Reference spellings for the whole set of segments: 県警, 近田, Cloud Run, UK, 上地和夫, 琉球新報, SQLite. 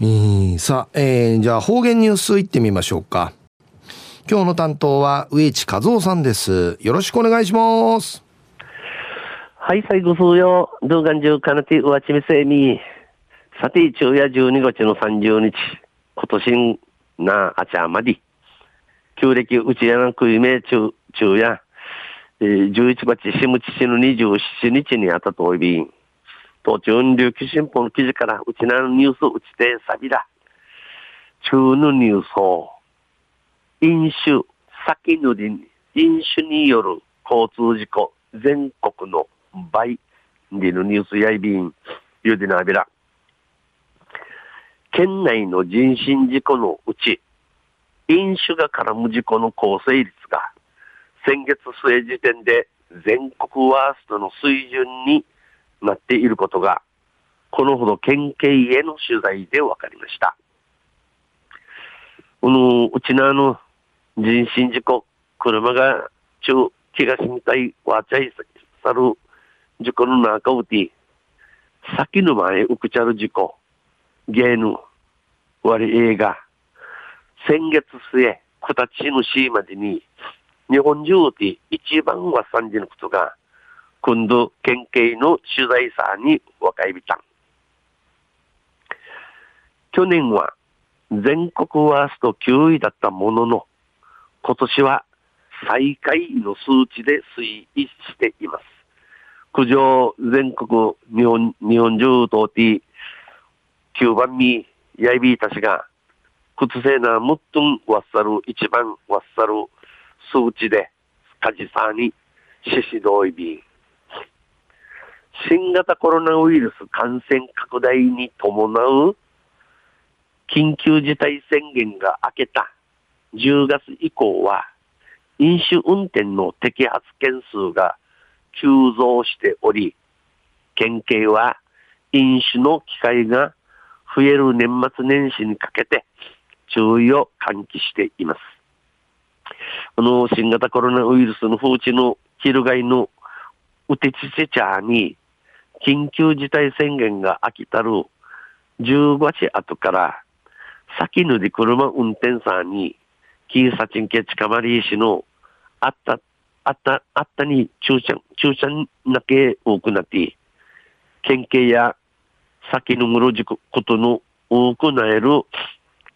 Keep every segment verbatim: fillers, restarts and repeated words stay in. えー、さあ、えー、じゃあ方言ニュースいってみましょうか。今日の担当は上地和夫さんです。よろしくお願いします。はい、最後数曜ドゥーガンジューカナティウワチミセミサティ昼夜じゅうにがつのさんじゅうにち今年なあちゃまり旧暦うちやなくいめ中昼夜じゅういちがつしむちしのにじゅうしちにちにあたとおび当中琉球新報の記事からうちなのニュースうちてさびら中のニュースを飲酒酒塗り飲酒による交通事故全国の倍でのニュースやいびんゆでなびら県内の人身事故のうち飲酒が絡む事故の構成率が先月末時点で全国ワーストの水準になっていることがこのほど県警への取材で分かりました。このうちなの人身事故車が中東みたいわちゃいさる事故の中うて先の前うくちゃる事故ゲーヌ割映画先月末くたちのしまでに日本中で一番は惨事のことが今度県警の取材さに分かりびた。去年は全国ワーストきゅういだったものの今年は最下位の数値で推移しています。苦情全国日本日本中とてきゅうばんみやいびたちが屈せなもっとんわっさる一番わっさる数値でかじさにししどいび新型コロナウイルス感染拡大に伴う緊急事態宣言が明けたじゅうがつ以降は飲酒運転の摘発件数が急増しており、県警は飲酒の機会が増える年末年始にかけて注意を喚起しています。この新型コロナウイルスの風知の広がりのうてちちちゃに緊急事態宣言が明けたるじゅうごにち後から先ので車運転さんにキーサチンケチカマリー氏のあったあったあったに注射注射なけ多くなって県警や先のむろじことの多くなえる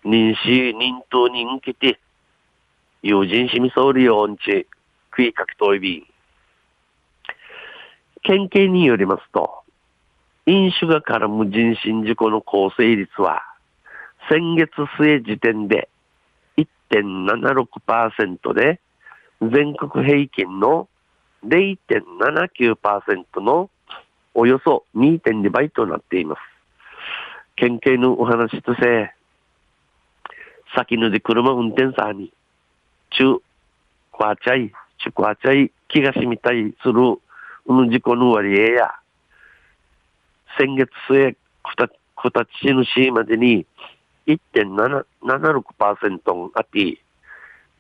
認識認頭に向けて友人しみそうりよんち食いかけといび県警によりますと飲酒が絡む人身事故の構成率は先月末時点で いってんななろくパーセント で全国平均の れいてんななきゅうパーセント のおよそ にてんに 倍となっています。県警のお話として先ので車運転さんに中わちゃい中わちゃい気がしみたいする事故の割合や先月末くたちの市までにいってんななろくパーセント あって、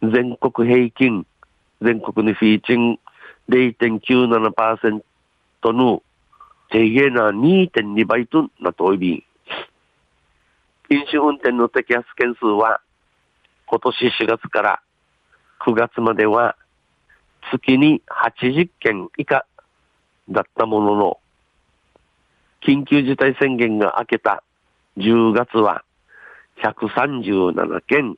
全国平均、全国のフィーチン れいてんきゅうななパーセント の低減な にてんに 倍となっており、飲酒運転の摘発件数は、今年しがつからくがつまでは、月にはちじゅっけん以下だったものの、緊急事態宣言が明けたじゅうがつは、ひゃくさんじゅうななけん、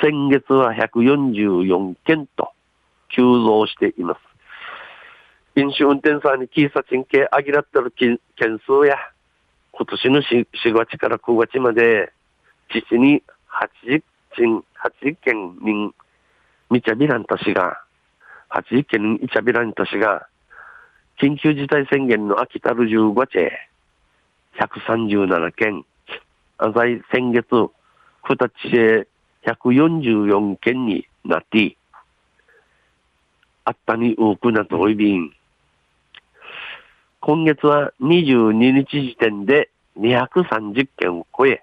先月はひゃくよんじゅうよんけんと急増しています。飲酒運転さんにキーサチンケあぎらってる件数や今年のしがつからくがつまで実にはちじゅっけんにみちゃびらんたちがはちじゅっけんにみちゃびらんたちが緊急事態宣言の秋たるじゅうごにちへひゃくさんじゅうななけん先月ふたつへひゃくよんじゅうよんけんになってあったに多くなっておいびん今月はにじゅうににち時点でにひゃくさんじゅっけんを超え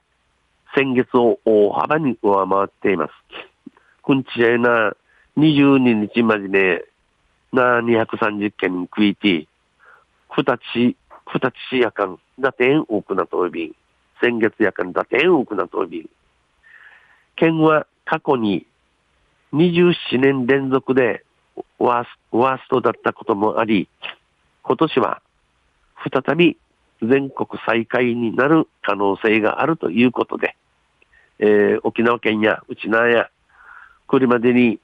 先月を大幅に上回っています。今日へなにじゅうににちまでねなにひゃくさんじゅっけんに食いてふたつふたつやかんだてん多くなっておいびん先月夜間打点を行うとび、県は過去ににじゅうよねん連続でワース、ワーストだったこともあり、今年は再び全国最下位になる可能性があるということで、えー、沖縄県やウチナーやこれまでに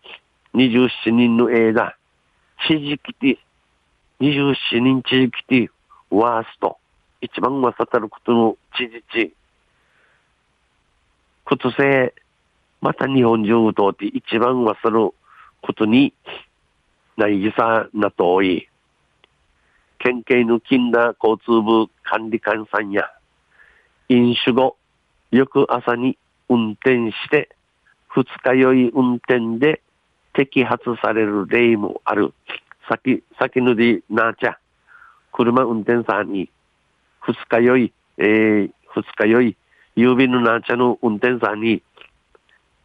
にじゅうななにんの間、知事きて、にじゅうななにん知事きて、ワースト、一番はさたることの知事地、ことせ、また日本中通って一番はさることに、ないぎさなとおい、県警の近田交通部管理官さんや、飲酒後、翌朝に運転して、二日酔い運転で摘発される例もある。先、先のでなーちゃ、車運転さんに、二日酔い、えー、二日酔い、郵便のなーちゃの運転さんに、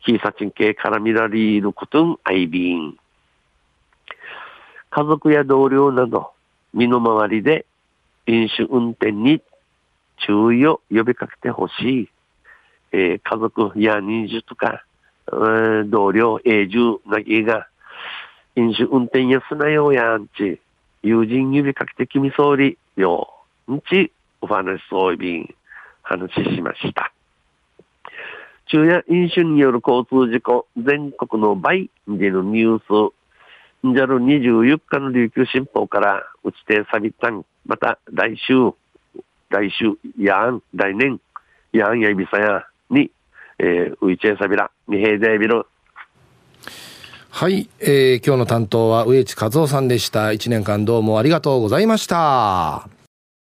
ひいさちんけから見られることんあいびん。家族や同僚など、身の回りで飲酒運転に注意を呼びかけてほしい。えー、家族や人数とか、同僚、永住、なぎが、飲酒運転やすなよやんち、友人指かけて君総理よ、んち、お話そういびん、話しました。昼夜飲酒による交通事故、全国の倍でのニュース、んじゃるにじゅうよっかの琉球新報から、うちてさびたん、また来週、来週、やん、来年、やんやいびさや、に、えー、ウイチェサビラミヘイデビル。はい、えー、今日の担当は上地和夫さんでした。いちねんかんどうもありがとうございました。